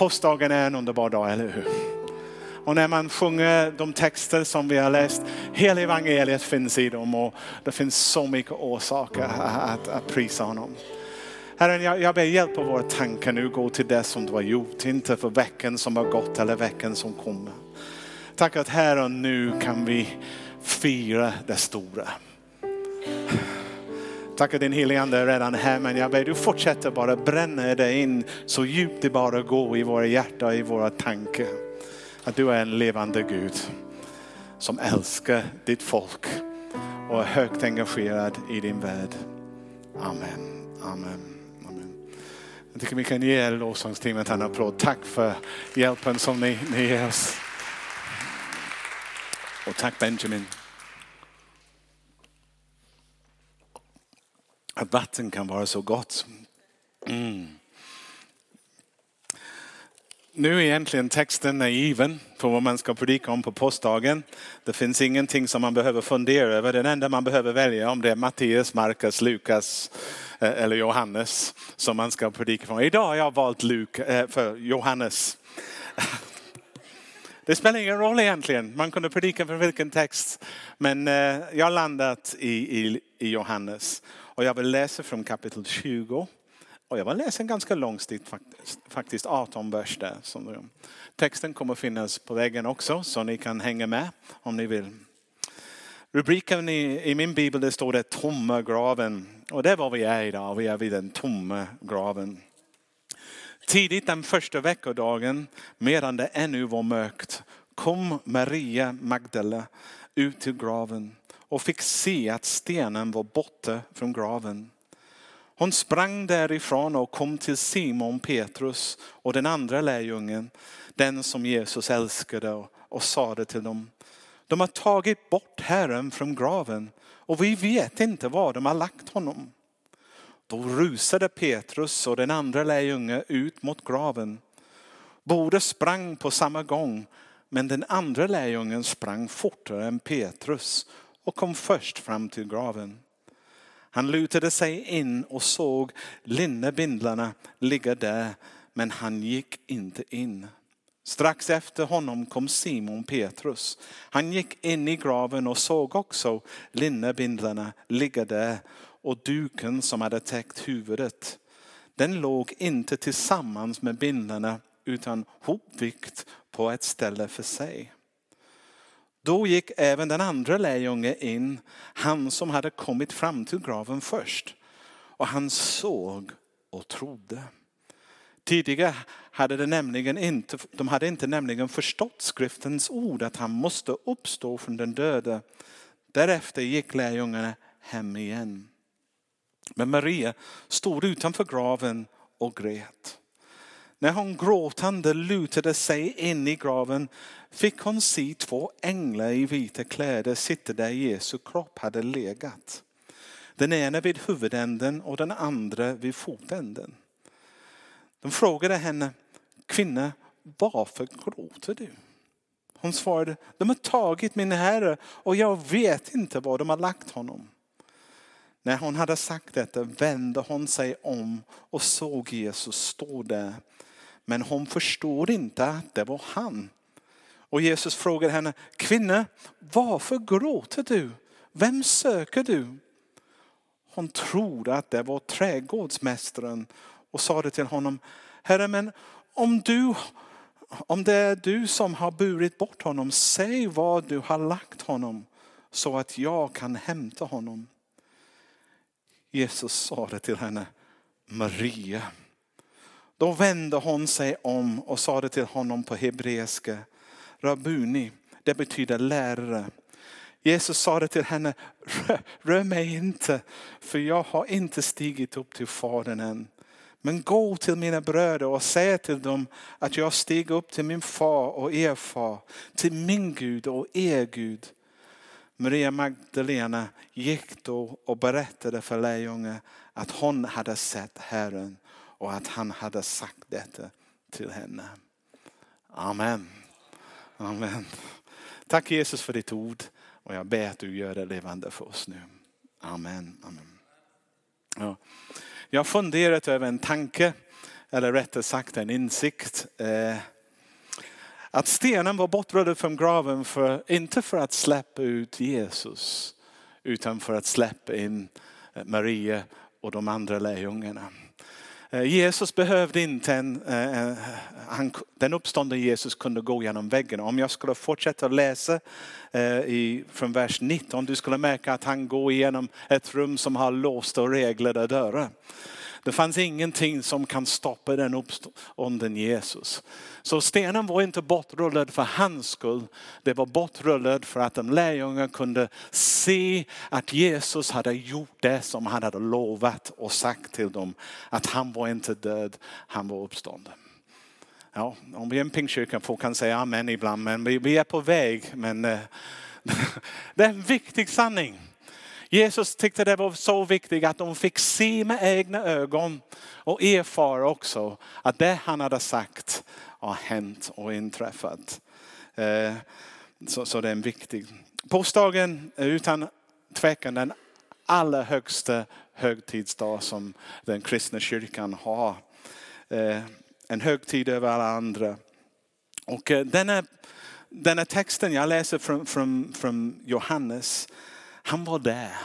Påskdagen är en underbar dag, eller hur? Och när man sjunger de texter som vi har läst, hela evangeliet finns i dem och det finns så mycket orsaker att prisa honom. Herren, jag ber hjälp av våra tankar nu, gå till det som du har gjort, inte för veckan som har gått eller veckan som kommer. Tack att här och nu kan vi fira det stora. Tack att din heliga ande är redan här, men jag ber du fortsätter bara bränna dig in så djupt det bara går i våra hjärtan och i våra tankar. Att du är en levande Gud som älskar ditt folk och är högt engagerad i din värld. Amen. Amen. Amen. Jag tycker vi kan ge lovsångsteamet en applåd. Tack för hjälpen som ni ger oss. Och tack Benjamin. Att vatten kan vara så gott. Nu är egentligen texten given för vad man ska predika om på påskdagen. Det finns ingenting som man behöver fundera över. Den enda man behöver välja om det är Mattias, Markus, Lukas eller Johannes som man ska predika från. Idag har jag valt för Johannes. Det spelar ingen roll egentligen. Man kunde predika för vilken text. Men jag har landat i Johannes. Och jag vill läsa från kapitel 20. Och jag vill läsa en ganska lång stil faktiskt 18 vers där. Texten kommer finnas på väggen också så ni kan hänga med om ni vill. Rubriken i min bibel det står det tomma graven. Och det är var vi är idag. Vi är vid den tomma graven. Tidigt den första veckodagen medan det ännu var mörkt kom Maria Magdala ut till graven och fick se att stenen var borta från graven. Hon sprang därifrån och kom till Simon Petrus och den andra lärjungen, den som Jesus älskade, och sade till dem: de har tagit bort Herren från graven och vi vet inte var de har lagt honom. Då rusade Petrus och den andra lärjungen ut mot graven. Båda sprang på samma gång, men den andra lärjungen sprang fortare än Petrus och kom först fram till graven. Han lutade sig in och såg linnebindlarna ligga där, men han gick inte in. Strax efter honom kom Simon Petrus. Han gick in i graven och såg också linnebindlarna ligga där och duken som hade täckt huvudet. Den låg inte tillsammans med bindlarna utan hopvikt på ett ställe för sig. Då gick även den andra lärjungen in, han som hade kommit fram till graven först. Och han såg och trodde. Tidigare hade de inte förstått skriftens ord att han måste uppstå från den döde. Därefter gick lärjungarna hem igen. Men Maria stod utanför graven och grät. När hon gråtande lutade sig in i graven fick hon se två änglar i vita kläder sitta där Jesu kropp hade legat. Den ena vid huvudänden och den andra vid fotänden. De frågade henne: kvinna, varför gråter du? Hon svarade: de har tagit min herre och jag vet inte var de har lagt honom. När hon hade sagt detta vände hon sig om och såg Jesus stå där. Men hon förstod inte att det var han. Och Jesus frågade henne: kvinna, varför gråter du? Vem söker du? Hon trodde att det var trädgårdsmästaren och sade till honom: herre, men om det är du som har burit bort honom, säg var du har lagt honom så att jag kan hämta honom. Jesus sade till henne: Maria. Då vände hon sig om och sade till honom på hebreiska: Rabuni, det betyder lärare. Jesus sade till henne: rör mig inte, för jag har inte stigit upp till fadern än. Men gå till mina bröder och säg till dem att jag stiger upp till min far och er far, till min Gud och er Gud. Maria Magdalena gick då och berättade för lärjungarna att hon hade sett Herren och att han hade sagt detta till henne. Amen. Amen. Tack Jesus för ditt ord och jag ber att du gör det levande för oss nu. Amen. Amen. Ja. Jag har funderat över en tanke eller rättare sagt en insikt. Att stenen var bortröd från graven inte för att släppa ut Jesus, utan för att släppa in Maria och de andra lärjungarna. Jesus behövde inte den uppståndne Jesus kunde gå genom väggen. Om jag skulle fortsätta läsa från vers 19, du skulle märka att han går igenom ett rum som har låsta och reglade dörrar. Det fanns ingenting som kan stoppa den uppstånden Jesus. Så stenen var inte bortrullad för hans skull. Det var bortrullad för att de lärjungarna kunde se att Jesus hade gjort det som han hade lovat och sagt till dem. Att han var inte död, han var uppstånden. Ja, om vi är en pingkyrka folk kan säga amen ibland, men vi är på väg. Men det är en viktig sanning. Jesus tyckte det var så viktigt att de fick se med egna ögon och erfara också att det han hade sagt har hänt och inträffat. Så det är en viktig. Påskdagen är utan tvekan den allra högsta högtidsdag som den kristna kyrkan har. En högtid över alla andra. Och den här texten jag läser från Johannes. Han var där.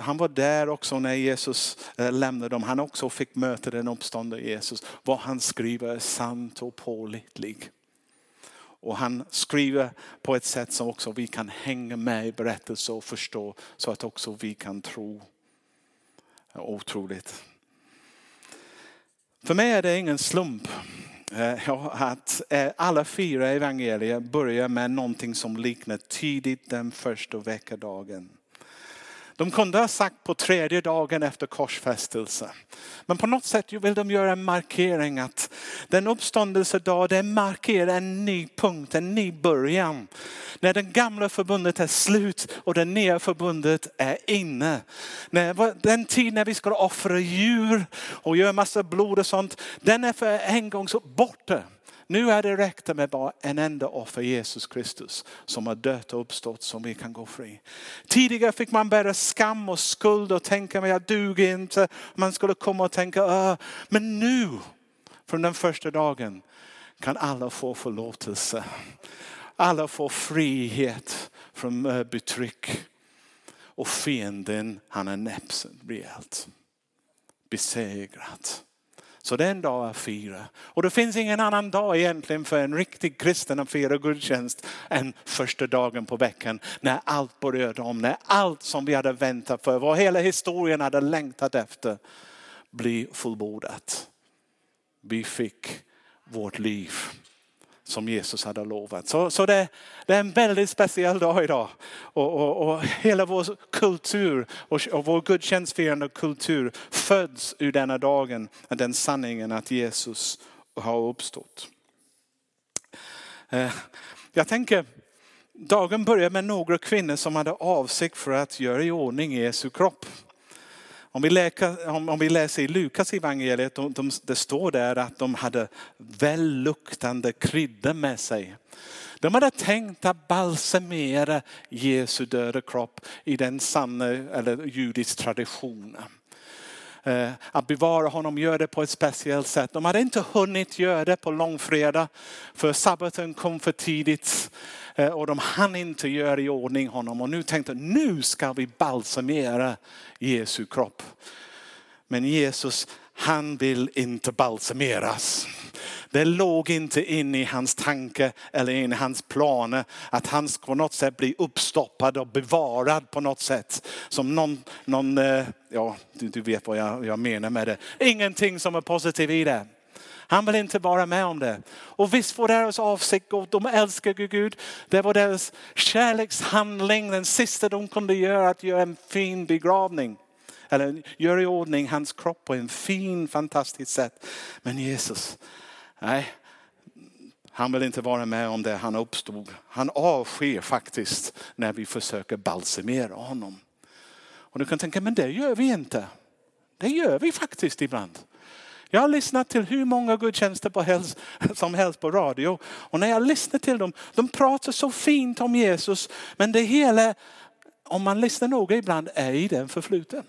Han var där också när Jesus lämnade dem. Han också fick möta den uppståndne Jesus. Vad han skriver är sant och pålitlig. Och han skriver på ett sätt som också vi kan hänga med i berättelsen och förstå. Så att också vi kan tro. Otroligt. För mig är det ingen slump att alla fyra evangelier börjar med någonting som liknar tidigt den första veckodagen. De kunde ha sagt på tredje dagen efter korsfästelse. Men på något sätt vill de göra en markering att den uppståndelsedag, det markerar en ny punkt, en ny början. När det gamla förbundet är slut och det nya förbundet är inne. Den tid när vi ska offra djur och göra massa blod och sånt, den är för en gång så borta. Nu är det räkta med bara en enda offer, Jesus Kristus, som har dött och uppstått som vi kan gå fri. Tidigare fick man bära skam och skuld och tänka men jag duger inte. Man skulle komma och tänka, men nu från den första dagen kan alla få förlåtelse. Alla får frihet från betryck. Och fienden, han är näpsen rejält. Besegrat. Så den dag är fira. Och det finns ingen annan dag egentligen för en riktig kristen att fira gudstjänst än första dagen på veckan. När allt började om, när allt som vi hade väntat för, vad hela historien hade längtat efter, blir fullbordat. Vi fick vårt liv som Jesus hade lovat. Så det är en väldigt speciell dag idag. Och hela vår kultur och vår gudstjänstfirande kultur föds ur denna dagen. Den sanningen att Jesus har uppstått. Jag tänker, dagen börjar med några kvinnor som hade avsikt för att göra i ordning Jesu kropp. Om vi läser i Lukas evangeliet, det står där att de hade välluktande kryddor med sig. De hade tänkt att balsamera Jesu döda kropp i den sanna eller judiska traditionen. Att bevara honom gör det på ett speciellt sätt. De hade inte hunnit göra det på långfredag för sabbaten kom för tidigt. Och de hann inte göra i ordning honom. Och nu tänkte nu ska vi balsamera Jesu kropp. Men Jesus, han vill inte balsameras. Det låg inte in i hans tanke eller in i hans planer att han på något sätt bli uppstoppad och bevarad på något sätt. Som du vet vad jag menar med det. Ingenting som är positivt i det. Han vill inte vara med om det. Och visst var deras avsikt god. De älskar Gud. Det var deras kärlekshandling. Den sista de kunde göra att göra en fin begravning. Eller göra i ordning hans kropp på en fin, fantastisk sätt. Men Jesus, nej. Han vill inte vara med om det han uppstod. Han avskyr faktiskt när vi försöker balsamera honom. Och du kan tänka, men det gör vi inte. Det gör vi faktiskt ibland. Jag har lyssnat till hur många gudstjänster som helst på radio. Och när jag lyssnar till dem, de pratar så fint om Jesus. Men det hela, om man lyssnar noga ibland, är i den förfluten.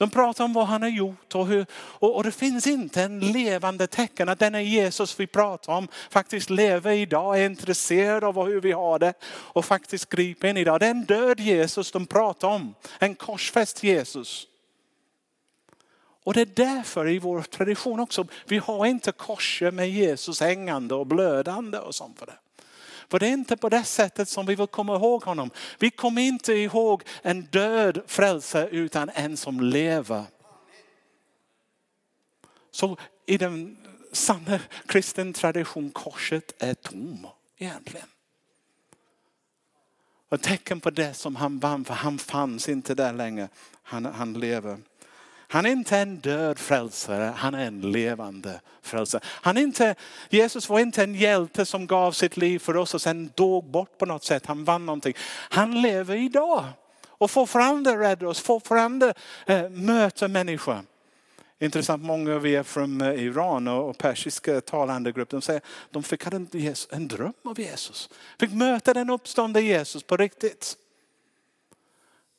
De pratar om vad han har gjort och hur. Och det finns inte en levande tecken att den är Jesus vi pratar om. Faktiskt lever idag, är intresserad av hur vi har det. Och faktiskt griper in idag. Det är en död Jesus de pratar om. En korsfäst Jesus. Och det är därför i vår tradition också. Vi har inte korser med Jesus hängande och blödande och sånt för det. För det är inte på det sättet som vi vill komma ihåg honom. Vi kommer inte ihåg en död frälsare utan en som lever. Så i den sanna kristen tradition korset är tom egentligen. Och tecken på det som han vann, för han fanns inte där längre. Han lever. Han är inte en död frälsare, han är en levande frälsare. Jesus var inte en hjälte som gav sitt liv för oss och sen dog bort på något sätt. Han vann någonting. Han lever idag och fortfarande räddar oss, fortfarande möter människor. Intressant, många av er från Iran och persiska talande grupp, de säger att de fick en dröm av Jesus. Fick möta den uppstående Jesus på riktigt.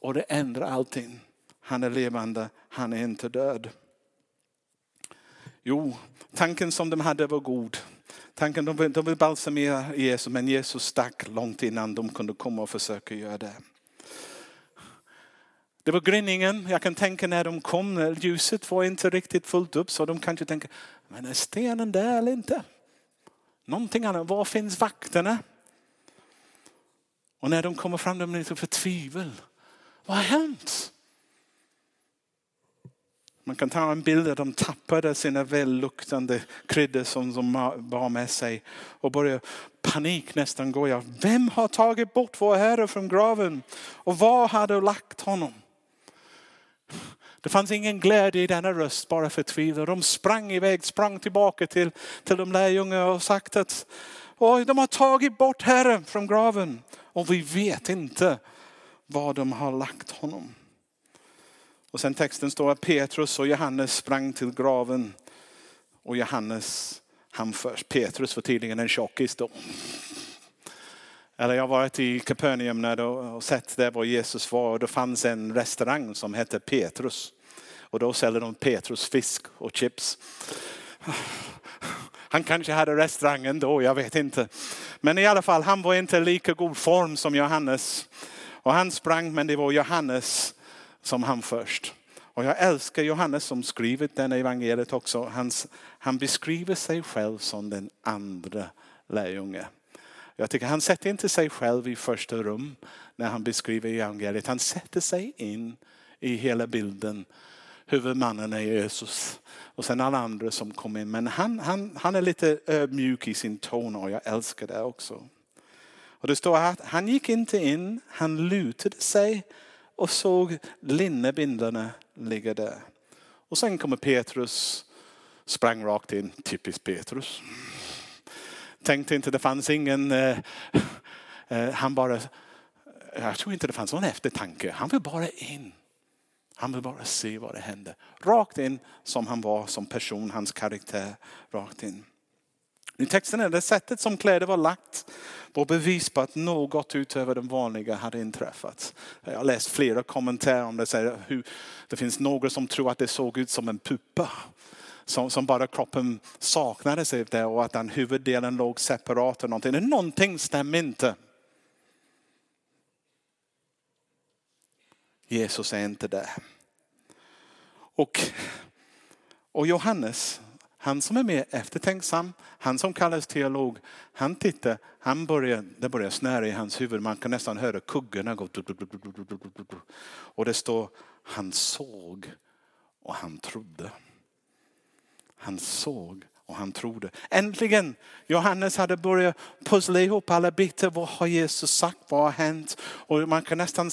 Och det ändrar allting. Han är levande, han är inte död. Jo, tanken som de hade var god. Tanken de ville balsamera Jesus, men Jesus stack långt innan de kunde komma och försöka göra det. Det var gryningen. Jag kan tänka när de kom, ljuset var inte riktigt fullt upp. Så de kanske tänker, men är stenen där eller inte? Någonting annat, var finns vakterna? Och när de kommer fram, de är lite förtvivel. Vad har hänt? Man kan ta en bild där de tappade sina välluktande kryddor som de bar med sig. Och började panik nästan gå. Vem har tagit bort vår Herre från graven? Och var har du lagt honom? Det fanns ingen glädje i denna röst, bara förtvivlan. De sprang iväg, sprang tillbaka till de lärjungarna och sagt att oj, de har tagit bort Herren från graven. Och vi vet inte var de har lagt honom. Och sen texten står att Petrus och Johannes sprang till graven. Och Johannes, han först. Petrus var tydligen en tjockis då. Eller jag har varit i Kapernaum och sett där var Jesus var. Och det fanns en restaurang som hette Petrus. Och då säljer de Petrus fisk och chips. Han kanske hade restaurangen då, jag vet inte. Men i alla fall, han var inte lika god form som Johannes. Och han sprang, men det var Johannes som han först. Och jag älskar Johannes som skrivit den evangeliet också. Han beskriver sig själv som den andra lärjunge. Jag tycker han sätter inte sig själv i första rum när han beskriver evangeliet. Han sätter sig in i hela bilden. Huvudmannen är Jesus. Och sen alla andra som kom in. Men han är lite ödmjuk i sin ton och jag älskar det också. Och det står att han gick inte in. Han lutade sig. Och såg linnebindlarna ligga där. Och sen kommer Petrus. Sprang rakt in. Typiskt Petrus. Tänkte inte det fanns ingen. Han bara. Jag tror inte det fanns någon eftertanke. Han vill bara in. Han vill bara se vad det hände. Rakt in som han var. Som person. Hans karaktär. Rakt in. Nu texten är det sättet som kläder var lagt var bevis på att något utöver den vanliga hade inträffat. Jag har läst flera kommentarer om det. Säger hur det finns några som tror att det såg ut som en puppa. Som bara kroppen saknade sig där och att den huvuddelen låg separat. Någonting stämmer inte. Jesus är inte där. Och Johannes, han som är mer eftertänksam, han som kallas teolog, han tittar, det börjar snära i hans huvud. Man kan nästan höra kuggorna gå. Och det står, han såg och han trodde. Han såg och han trodde. Äntligen, Johannes hade börjat pussla ihop alla bitar. Vad har Jesus sagt? Vad har hänt? Och man kan nästan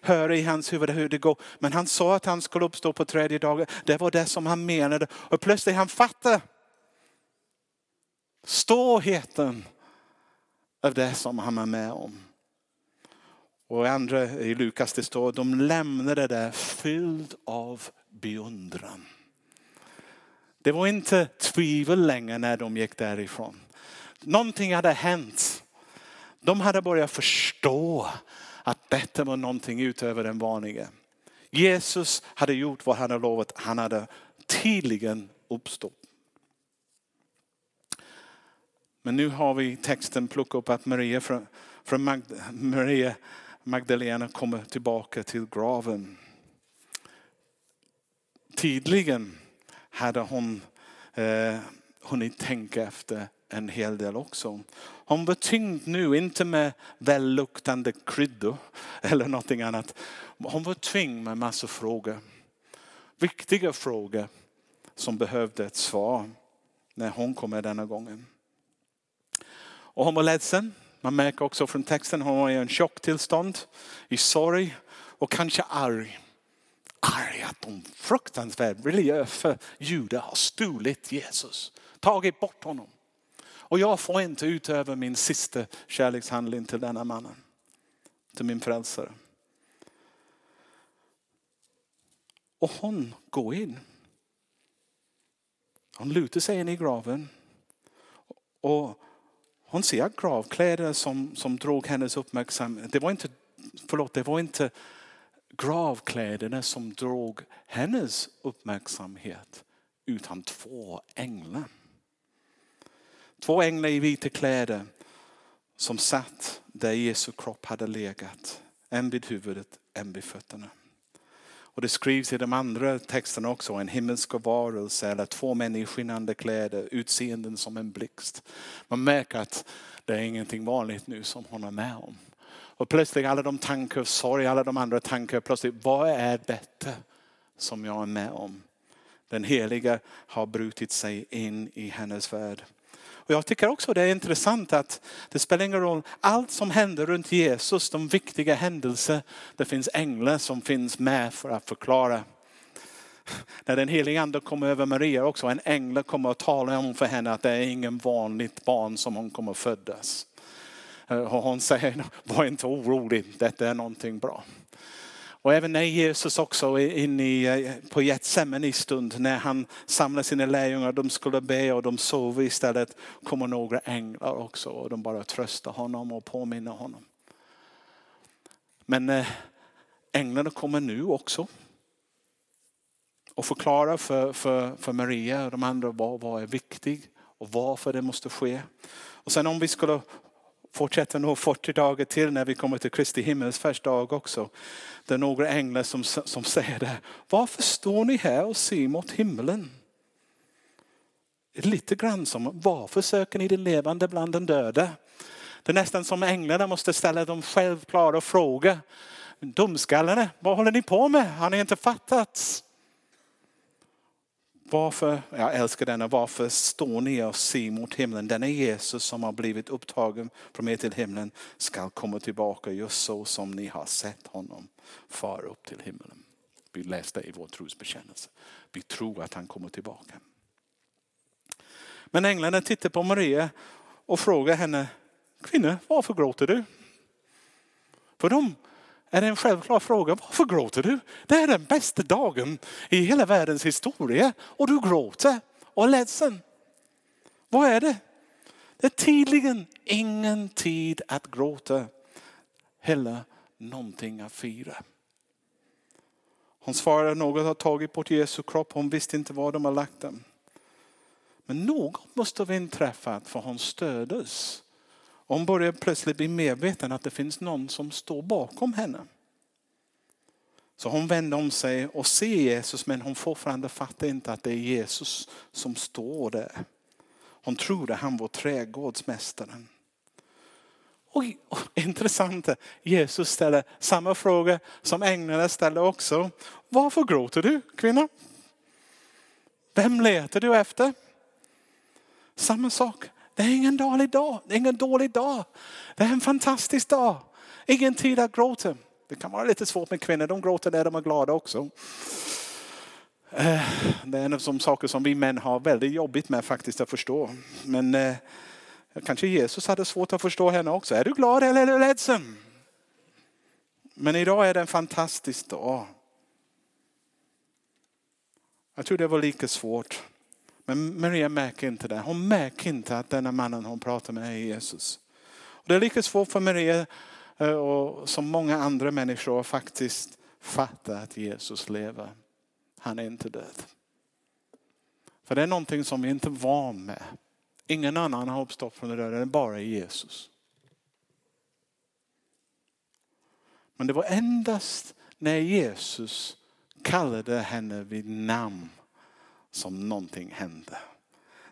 höra i hans huvud hur det går. Men han sa att han skulle uppstå på tredje dagen. Det var det som han menade. Och plötsligt han fattade storheten av det som han var med om. Och andra i Lukas det står, de lämnade det fylld av beundran. Det var inte tvivel längre när de gick därifrån. Någonting hade hänt. De hade börjat förstå att detta var någonting utöver den vanliga. Jesus hade gjort vad han hade lovat. Han hade tydligen uppstått. Men nu har vi texten plockat upp att Maria från Maria Magdalena kommer tillbaka till graven. Tydligen hade hon hunnit tänka efter en hel del också. Hon var tyngd nu, inte med välluktande kryddor eller någonting annat. Hon var tyngd med massa frågor. Viktiga frågor som behövde ett svar när hon kom med denna gången. Och hon var ledsen. Man märker också från texten hon var i en chocktillstånd, i sorg och kanske arg. Arg att de fruktansvärt religiösa judar har stulit Jesus. Tagit bort honom. Och jag får inte utöva min sista kärlekshandling till denna mannen. Till min frälsare. Och hon går in. Hon lutar sig in i graven. Och hon ser gravkläder som drog hennes uppmärksamhet. Det var inte gravkläderna som drog hennes uppmärksamhet. Utan två änglar. Två änglar i vita kläder som satt där Jesu kropp hade legat. En vid huvudet, en vid fötterna. Och det skrivs i de andra texterna också. En himmelsk varelse eller två män i skinande kläder. Utseenden som en blixt. Man märker att det är ingenting vanligt nu som hon är med om. Och plötsligt alla de tankar, sorg, alla de andra tankar. Plötsligt, vad är detta som jag är med om? Den heliga har brutit sig in i hennes värld. Och jag tycker också det är intressant att det spelar ingen roll. Allt som händer runt Jesus, de viktiga händelser, det finns änglar som finns med för att förklara. När den heliga anden kommer över Maria också, en ängel kommer att tala om för henne att det är ingen vanligt barn som hon kommer födas. Och hon säger, var inte orolig, detta är någonting bra. Och även när Jesus också är inne på Getsemane stund när han samlar sina lärjungar, de skulle be och de sover istället, kommer några änglar också och de bara tröstar honom och påminner honom. Men änglarna kommer nu också och förklarar för Maria och de andra vad är viktigt och varför det måste ske. Och sen om vi skulle fortsätter nog 40 dagar till när vi kommer till Kristi himmels första dag också. Det är några änglar som säger det. Varför står ni här och ser mot himlen? Lite grann som, varför söker ni det levande bland den döda? Det är nästan som änglarna måste ställa de självklara frågor. Dumskallarna, vad håller ni på med? Har ni inte fattat? Varför, jag älskar denna, varför står ni och ser mot himlen? Denna Jesus som har blivit upptagen från er till himlen ska komma tillbaka just så som ni har sett honom fara upp till himlen. Vi läste i vår trosbekännelse. Vi tror att han kommer tillbaka. Men änglarna tittar på Maria och frågar henne, kvinna, varför gråter du? För dem är det en självklar fråga. Varför gråter du? Det är den bästa dagen i hela världens historia. Och du gråter och är ledsen. Vad är det? Det är tydligen ingen tid att gråta. Heller någonting att fira. Hon svarade, något har tagit bort Jesu kropp. Hon visste inte var de har lagt den. Men något måste ha inträffat för hon stöddes. Hon börjar plötsligt bli medveten att det finns någon som står bakom henne. Så hon vänder om sig och ser Jesus, men hon fortfarande fattar inte att det är Jesus som står där. Hon trodde han var trädgårdsmästaren. Och intressant, Jesus ställer samma fråga som änglarna ställer också. Varför gråter du, kvinna? Vem letar du efter? Samma sak. Det är ingen dålig dag. Det är ingen dålig dag. Det är en fantastisk dag. Ingen tid att gråta. Det kan vara lite svårt med kvinnor. De gråter när de är glada också. Det är en av de saker som vi män har väldigt jobbigt med faktiskt att förstå. Men kanske Jesus hade svårt att förstå henne också. Är du glad eller är du ledsen? Men idag är det en fantastisk dag. Jag tror det var lika svårt. Men Maria märker inte det. Hon märker inte att denna mannen hon pratar med är Jesus. Och det är lika svårt för Maria och som många andra människor faktiskt fatta att Jesus lever. Han är inte död. För det är någonting som vi inte var med. Ingen annan har uppstått från de döda än bara Jesus. Men det var endast när Jesus kallade henne vid namn som någonting hände.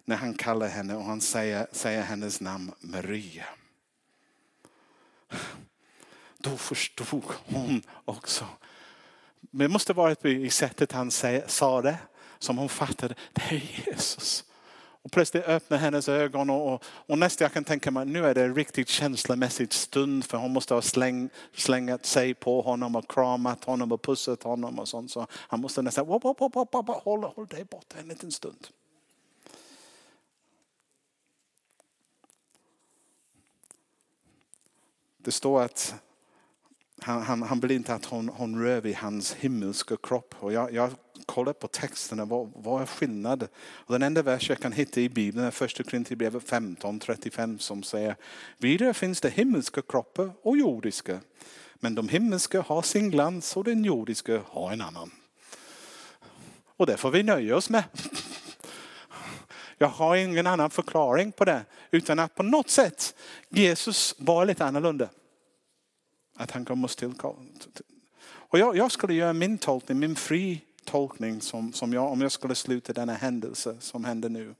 När han kallar henne och han säger hennes namn Maria. Då förstod hon också. Men det måste vara i sättet han sa det som hon fattade. Det är Jesus. Och plötsligt öppnar hennes ögon och nästan jag kan tänka mig nu är det en riktigt känslomässigt stund för hon måste ha slängat sig på honom och kramat honom och pussat honom och sånt. Så han måste nästan håll dig borta en liten stund. Det står att han blir inte att hon rör vid hans himmelska kropp. Och jag kollar på texterna. Vad är skillnaden? Och den enda vers jag kan hitta i Bibeln är första Korinthierbrevet 15:35 som säger: vidare finns det himmelska kroppar och jordiska. Men de himmelska har sin glans och den jordiska har en annan. Och det får vi nöja oss med. Jag har ingen annan förklaring på det. Utan att på något sätt Jesus var lite annorlunda. Att han kom oss till. Och jag skulle göra min tolkning, min fri tolkning om jag skulle sluta denna händelse som händer nu.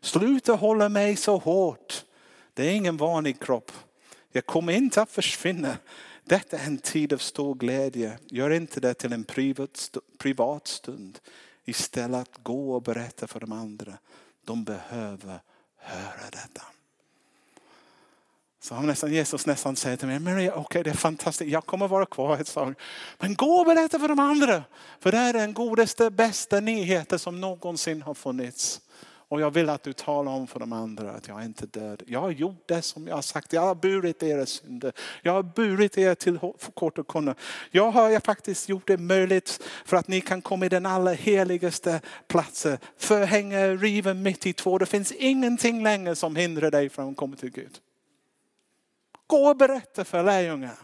Sluta hålla mig så hårt. Det är ingen vanlig kropp. Jag kommer inte att försvinna. Detta är en tid av stor glädje. Gör inte det till en privat stund. Istället att gå och berätta för de andra. De behöver höra detta. Så Jesus nästan säger till mig: Maria, okej, det är fantastiskt. Jag kommer vara kvar ett tag. Men gå och berätta för de andra. För det är den godaste, bästa nyheten som någonsin har funnits. Och jag vill att du talar om för de andra att jag är inte död. Jag har gjort det som jag har sagt. Jag har burit era synder. Jag har burit er till kort och kunna. Jag har faktiskt gjort det möjligt för att ni kan komma i den allra heligaste platsen. Förhänga riven mitt i två. Det finns ingenting längre som hindrar dig från att komma till Gud. Gå och berätta för lärjungar.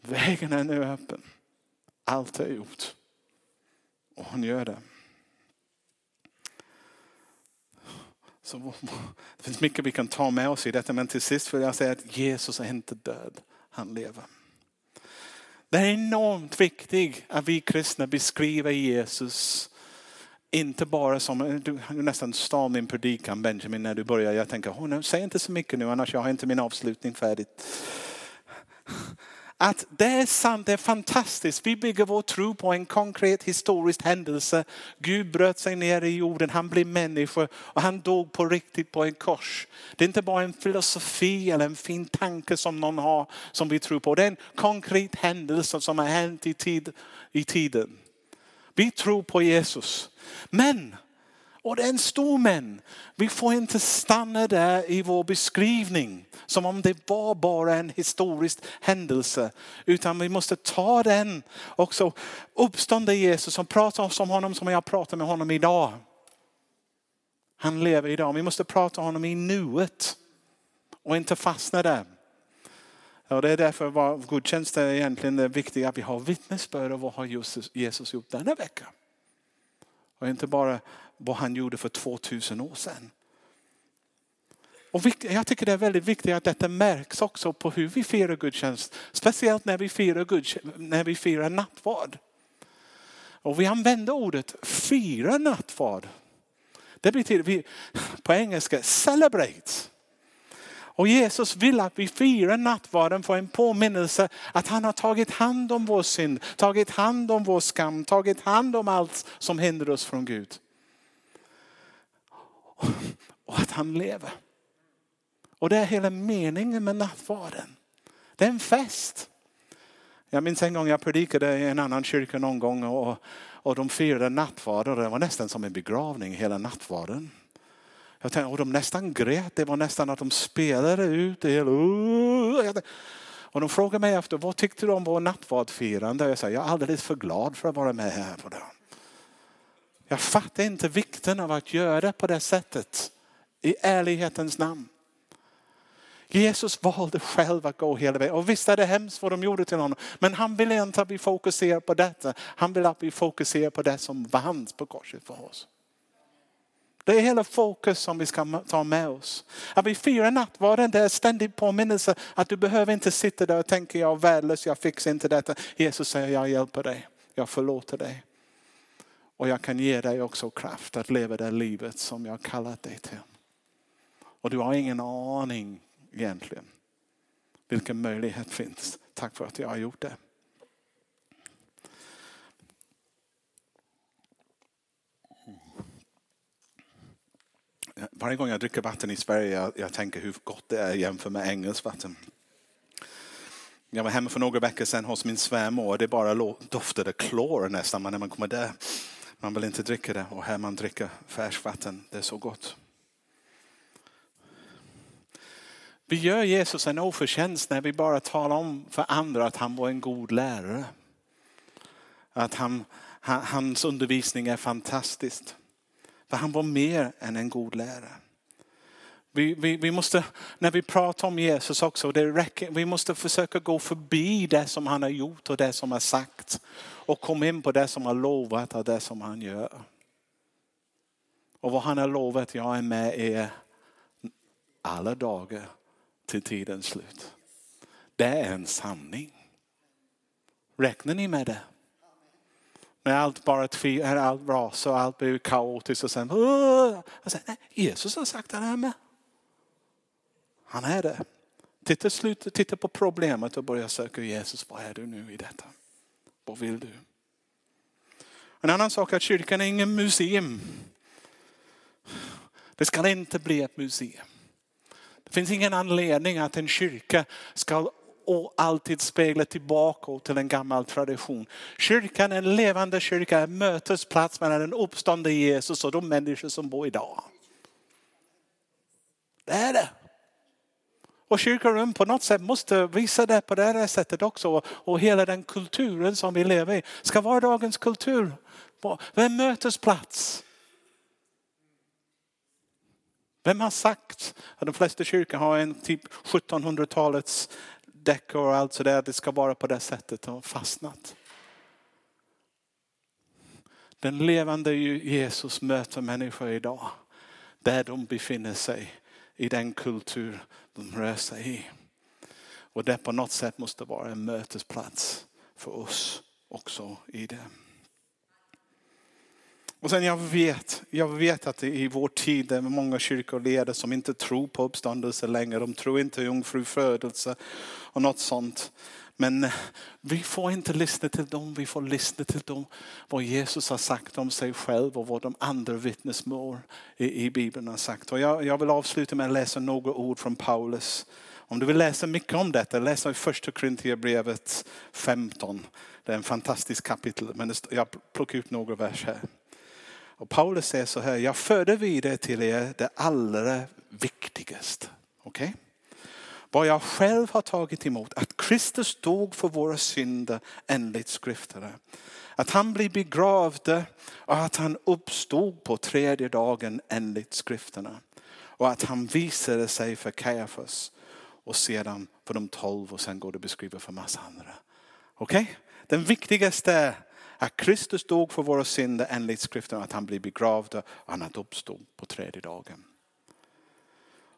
Vägen är nu öppen. Allt är gjort. Och hon gör det. Så det finns mycket vi kan ta med oss i detta. Men till sist vill jag säga att Jesus är inte död. Han lever. Det är enormt viktigt att vi kristna beskriver Jesus. Inte bara som, du nästan stal min predikan Benjamin när du börjar. Jag tänker, säg inte så mycket nu annars jag har inte min avslutning färdigt. Att det är sant, det är fantastiskt. Vi bygger vår tro på en konkret historisk händelse. Gud bröt sig ner i jorden, han blev människa och han dog på riktigt på en kors. Det är inte bara en filosofi eller en fin tanke som någon har som vi tror på. Det är en konkret händelse som har hänt i tiden. Vi tror på Jesus. Men, och det är en stor men, vi får inte stanna där i vår beskrivning som om det var bara en historisk händelse. Utan vi måste ta den också. Uppstående Jesus som pratar om honom som jag pratar med honom idag. Han lever idag. Vi måste prata om honom i nuet och inte fastna där. Och det är därför var gudstjänst är egentligen det viktiga att vi har vittnesbörd av vad har Jesus gjort denna vecka. Och inte bara vad han gjorde för 2000 år sedan. Och jag tycker det är väldigt viktigt att detta märks också på hur vi firar gudstjänst. Speciellt när vi firar nattvard. Och vi använder ordet fira nattvard. Det betyder vi på engelska celebrate. Och Jesus vill att vi firar nattvarden för en påminnelse att han har tagit hand om vår synd, tagit hand om vår skam, tagit hand om allt som hindrar oss från Gud. Och att han lever. Och det är hela meningen med nattvarden. Det är en fest. Jag minns en gång jag predikade i en annan kyrka någon gång och de firade nattvarden. Det var nästan som en begravning hela nattvarden. Jag tänkte, och de nästan grät. Det var nästan att de spelade ut. Och de frågade mig efter, vad tyckte du om vår nattvardfirande? Jag sa, jag är alldeles för glad för att vara med här på det. Jag fattar inte vikten av att göra det på det sättet. I ärlighetens namn. Jesus valde själv att gå hela vägen. Och visst är det hemskt vad de gjorde till honom. Men han ville inte att vi fokuserar på detta. Han ville att vi fokuserar på det som vanns på korset för oss. Det är hela fokus som vi ska ta med oss. Att vi firar nattvarden, det är ständig påminnelse att du behöver inte sitta där och tänka jag är värdelös, jag fixar inte detta. Jesus säger jag hjälper dig, jag förlåter dig. Och jag kan ge dig också kraft att leva det livet som jag kallat dig till. Och du har ingen aning egentligen vilken möjlighet finns tack för att jag har gjort det. Varje gång jag dricker vatten i Sverige jag tänker hur gott det är jämfört med engelskt vatten. Jag var hemma för några veckor sedan hos min svärmor. Det bara doftade klor nästan när man kommer där. Man vill inte dricka det. Och här man dricker färskvatten. Det är så gott. Vi gör Jesus en oförtjänst när vi bara talar om för andra att han var en god lärare. Att hans undervisning är fantastiskt. För han var mer än en god lärare. Vi måste, när vi pratar om Jesus också, vi måste försöka gå förbi det som han har gjort och det som har sagt. Och komma in på det som har lovat och det som han gör. Och vad han har lovat, jag är med er alla dagar till tidens slut. Det är en sanning. Räknar ni med det? När allt bara är allt bra så allt blir kaotiskt och sen nej, Jesus har sagt det här med. Han är det. Titta på problemet och börja söka Jesus. Vad är du nu i detta? Vad vill du? En annan sak är att kyrkan är ingen museum. Det ska inte bli ett museum. Det finns ingen anledning att en kyrka ska och alltid speglar tillbaka till en gammal tradition. Kyrkan, en levande kyrka, är en mötesplats mellan den uppståndne Jesus och de människor som bor idag. Det är det. Och kyrkorum på något sätt måste visa det på det här sättet också. Och hela den kulturen som vi lever i ska vara dagens kultur. Det är en mötesplats. Vem har sagt att de flesta kyrkor har en typ 1700-talets däckor och allt sådär, det ska vara på det sättet och fastnat. Den levande Jesus möter människor idag. Där de befinner sig. I den kultur de rör sig i. Och det på något sätt måste vara en mötesplats för oss också i det. Och sen jag vet att i vår tid det är många kyrkoledare som inte tror på uppståndelse längre. De tror inte på jungfrufödelse och något sånt. Men vi får inte lyssna till dem. Vi får lyssna till dem vad Jesus har sagt om sig själv och vad de andra vittnesmål i Bibeln har sagt. Och jag vill avsluta med att läsa några ord från Paulus. Om du vill läsa mycket om detta, läs i första Korinthierbrevet 15. Det är en fantastisk kapitel, men jag plockar ut några vers här. Och Paulus säger så här, jag förde vidare till er det allra viktigaste. Okej? Vad jag själv har tagit emot, att Kristus dog för våra synder enligt skrifterna. Att han blev begravd och att han uppstod på tredje dagen enligt skrifterna. Och att han visade sig för Kajafas och sedan för de 12 och sen går det beskriva för massa andra. Okej? Den viktigaste att Kristus dog för våra synder enligt skriften, att han blev begravd och han uppstod på tredje dagen.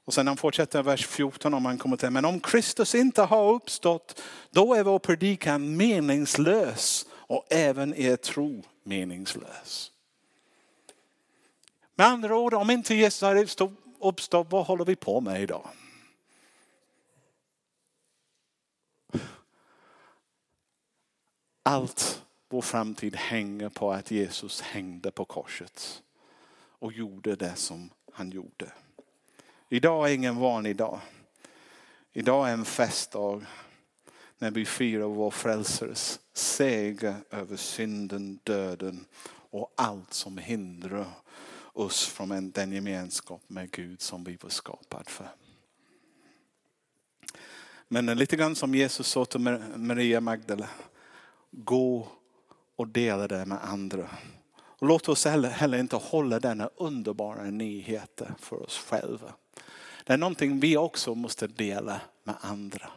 Och sen han fortsätter vers 14 om han kommer till. Men om Kristus inte har uppstått, då är vår predikan meningslös och även er tro meningslös. Med andra ord, om inte Jesus har uppstått, vad håller vi på med idag? Allt. Vår framtid hänger på att Jesus hängde på korset och gjorde det som han gjorde. Idag är ingen vanlig dag. Idag är en festdag när vi firar vår frälsares seger över synden, döden och allt som hindrar oss från den gemenskap med Gud som vi var skapade för. Men lite grann som Jesus sa till Maria Magdalena, gå och dela det med andra. Och låt oss heller inte hålla denna underbara nyheten för oss själva. Det är någonting vi också måste dela med andra.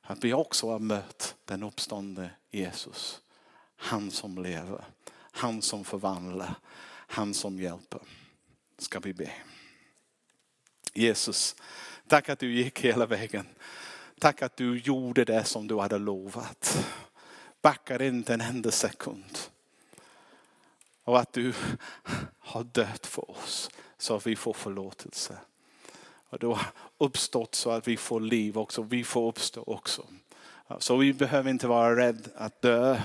Att vi också har mött den uppståndne Jesus. Han som lever. Han som förvandlar. Han som hjälper. Ska vi be. Jesus, tack att du gick hela vägen. Tack att du gjorde det som du hade lovat. Backar inte en enda sekund. Och att du har dött för oss så att vi får förlåtelse. Och du har uppstått så att vi får liv också. Vi får uppstå också. Så vi behöver inte vara rädda att dö.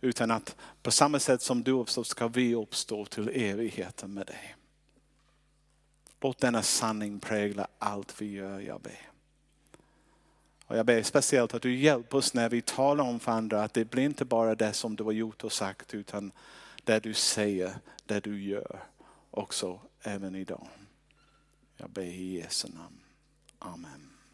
Utan att på samma sätt som du uppstår ska vi uppstå till evigheten med dig. Låt denna sanning prägla allt vi gör, jag ber. Och jag ber speciellt att du hjälper oss när vi talar om för andra. Att det blir inte bara det som du har gjort och sagt. Utan det du säger, det du gör. Också även idag. Jag ber i Jesu namn. Amen.